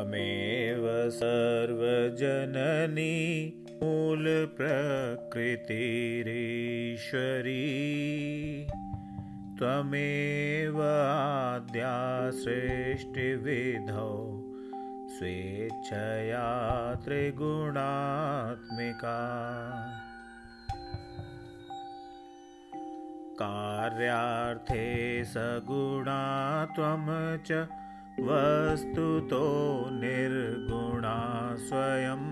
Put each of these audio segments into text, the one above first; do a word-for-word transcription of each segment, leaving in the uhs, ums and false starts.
त्वमेव सर्वजननी मूल प्रकृतिरीश्वरी त्वमेव आद्या सृष्टिविधौ स्वेच्छया त्रिगुणात्मिका कार्यार्थे सगुणा त्वं च वस्तुतो निर्गुणा स्वयं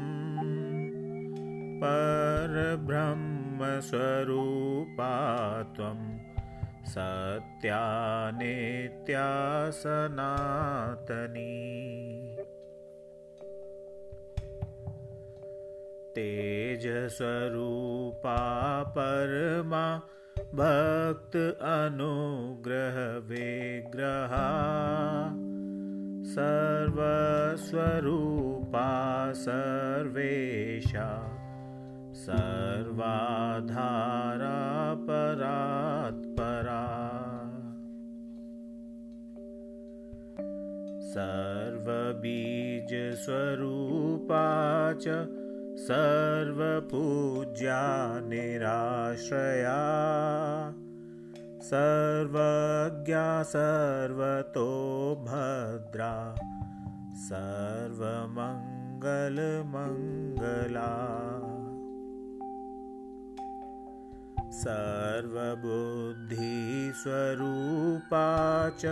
परब्रह्मस्वरूपा त्वं सत्या नित्या सनातनी तेजस्वरूपा परमा भक्त अनुग्रह विग्रहा सर्वस्वरूपा सर्वेशा सर्वाधारा परात्परा सर्वबीज स्वरूपा च सर्वपूज्या निराश्रया सर्वज्ञा सर्वतो भद्रा सर्वमंगलमंगला सर्वबुद्धि स्वरूपा च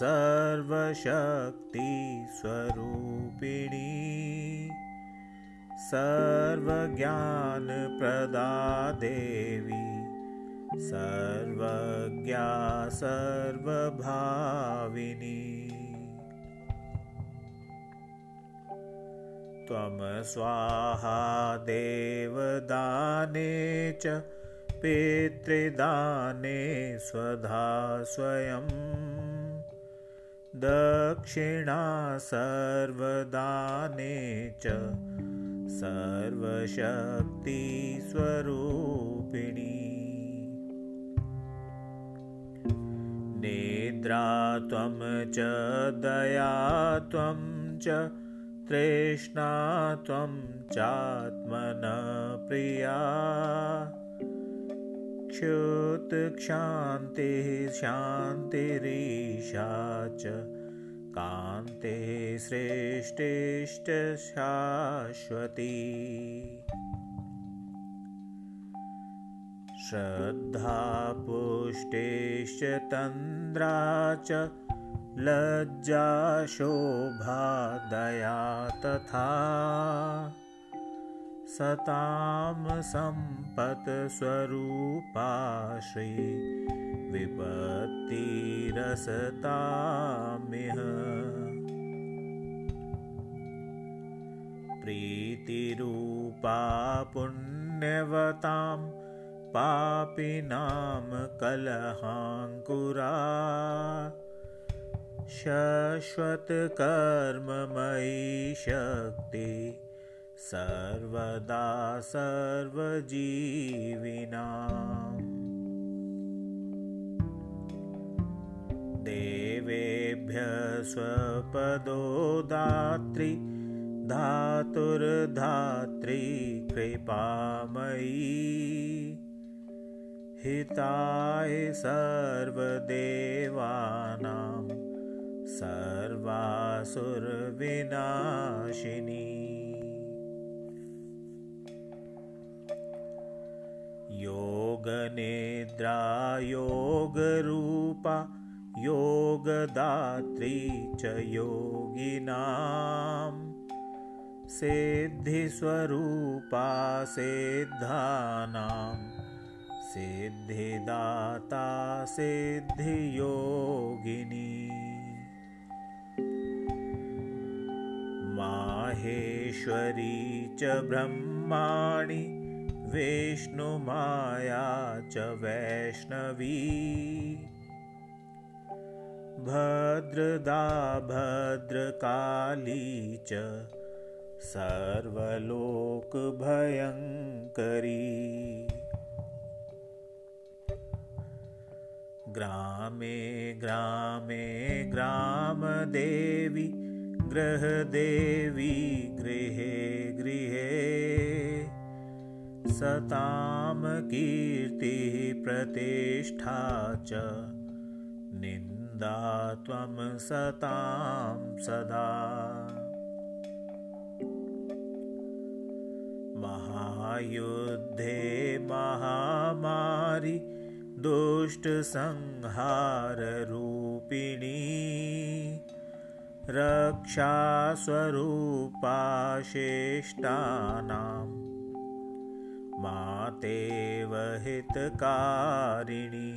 सर्वशक्ति स्वरूपिणी सर्वज्ञान प्रदा देवी सर्वज्ञा सर्वभाविनी त्वं स्वाहा देवदाने च पितृदाने स्वधा स्वयं दक्षिणा सर्वदाने च सर्वशक्ति स्वरूपिणी निद्रा त्वं च दया त्वं च तृष्णा त्वं चात्मनः प्रिया क्षुत् क्षान्तिः शान्तिरीशा च कांते श्रेष्ठेष्ट शाश्वती श्रद्धा पुष्टेश्च तन्द्रा च लज्जा शोभा दया तथा सतां संपत् स्वरूपा श्री विपत्ति रसतामिह प्रीतिरूपा पुण्यवतां पापिनां कलहांकुरा शाश्वत कर्ममयी शक्ति सर्वदा सर्वजीविनां देवेभ्य स्वपदो दात्री धातुर्धात्री कृपामयी हिताय सर्वदेवानां सर्वासुरविनाशिनी योगनिद्रा योगरूपा योगदात्री च योगिनां सिद्धिस्वरूपा सिद्धानां सिद्धिदाता सिद्धियोगिनी माहेश्वरी च ब्रह्माणि विष्णुमाया च वैष्णवी भद्रदा भद्रकाली च सर्वलोक भयंकरी ग्रामे ग्रामे ग्राम देवी ग्रह देवी गृहे गृहे सताम कीर्ति प्रतिष्ठा च निन्दा त्वं सताम सदा। महायुद्धे महामारी दुष्ट संहार रूपिणी रक्षा स्वरूपा शेष्टानां मातेव हितकारिणी।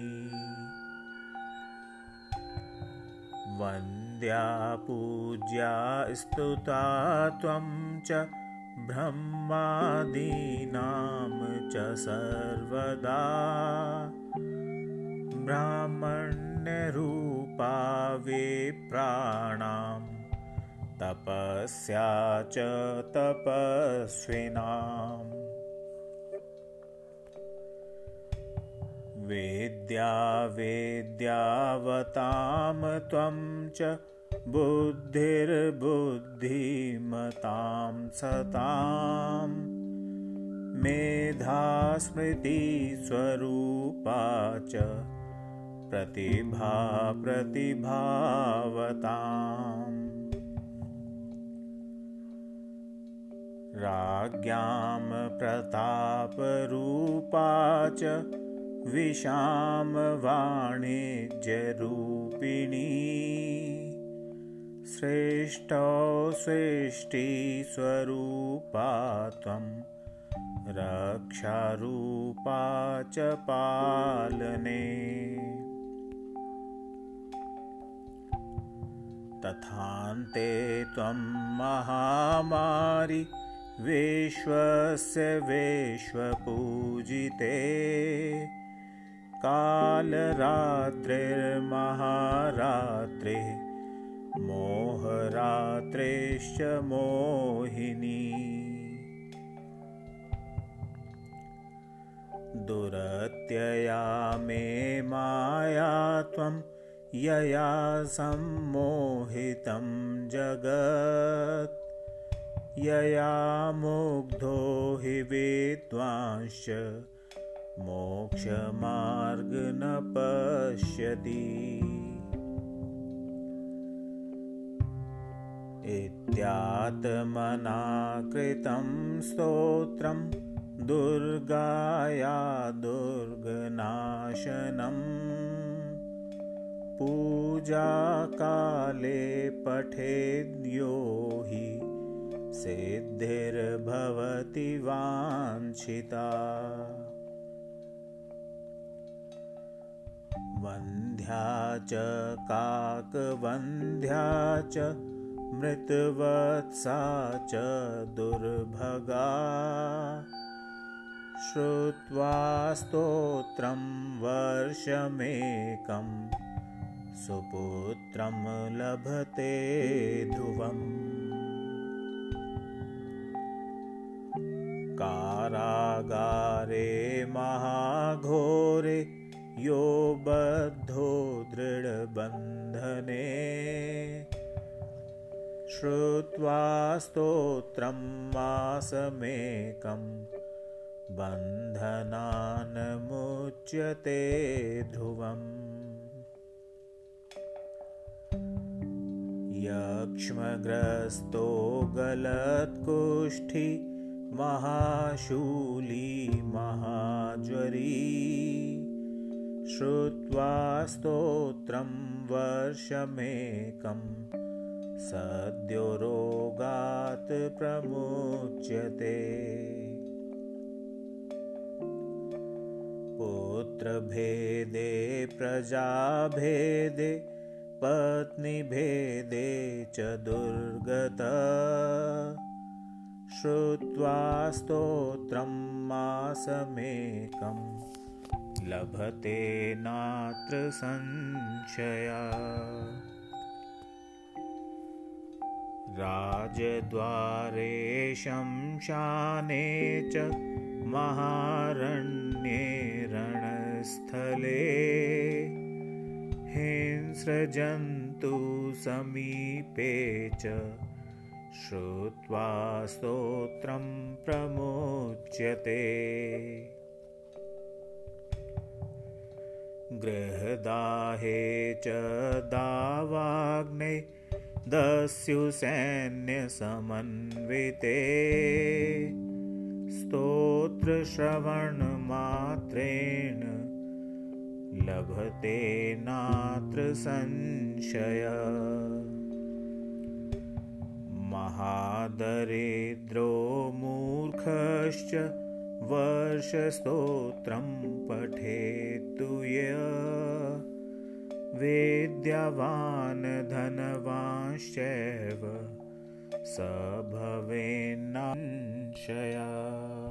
वन्द्या पूज्या स्तुता त्वं च ब्रह्मादीनां च सर्वदा ब्राह्मण्यरूपा विप्राणां तपस्या च तपस्विनां। वेद्या वेद्यावतां त्वं च बुद्धिर्बुद्धिमतां सतां मेधास्मृतिस्वरूपा च प्रतिभा प्रतिभावताम्। राज्ञां प्रतापरूपा च विशां वाणिज्यरूपिणी श्रेष्ठो सृष्टिस्वरूपा त्वं रक्षारूपा च पालने। तथान्ते त्वं महामारि विश्वस्य विश्वपूजिते कालरात्रिर्महारात्रिः मोहरात्रेश्च मोहिनी। दुरत्यया मे माया त्वं यया सम्मोहितं जगत् यया मुग्धो हि विद्वांश्च मोक्षमार्ग न पश्यति। इत्यात्मनाकृतं स्तोत्रं दुर्गाया दुर्गनाशनं पूजाकाले पठेद्यो हि सिद्धिर्भवति वाञ्छिता। वन्ध्या च काकवन्ध्या च मृतवत्सा च दुर्भगा श्रुत्वा स्तोत्रं वर्षमेकं सुपुत्रं लभते ध्रुवम्। कारागारे महाघोरे यो बद्धो दृढबन्धने श्रुत्वा स्तोत्रं मासमेकं बन्धनान् मुच्यते ध्रुवम्। यक्ष्मग्रस्तो गलत्कुष्ठी महाशूली महाज्वरी श्रुत्वा स्तोत्रं वर्षमेकं सद्यो रोगात् प्रमुच्यते। पुत्रभेदे प्रजाभेदे पत्नीभेदे च दुर्गता श्रुत्वा स्तोत्रं मासमेकं लभते नात्र संशया। राजद्वारे शमशाने च महारण्ये रणस्थले हिंस्रजन्तु तु समीपे च श्रुत्वा स्तोत्रं प्रमुच्यते। गृहदाहे च दावाग्ने दस्युसैन्यसमन्विते स्तोत्रश्रवणमात्रेण लभते नात्र संशय। महादरिद्रो मूर्खश्च वर्षस्तोत्रं पठेतु यः विद्यावान् धनवांश्चैव स भवेन्नाशयः।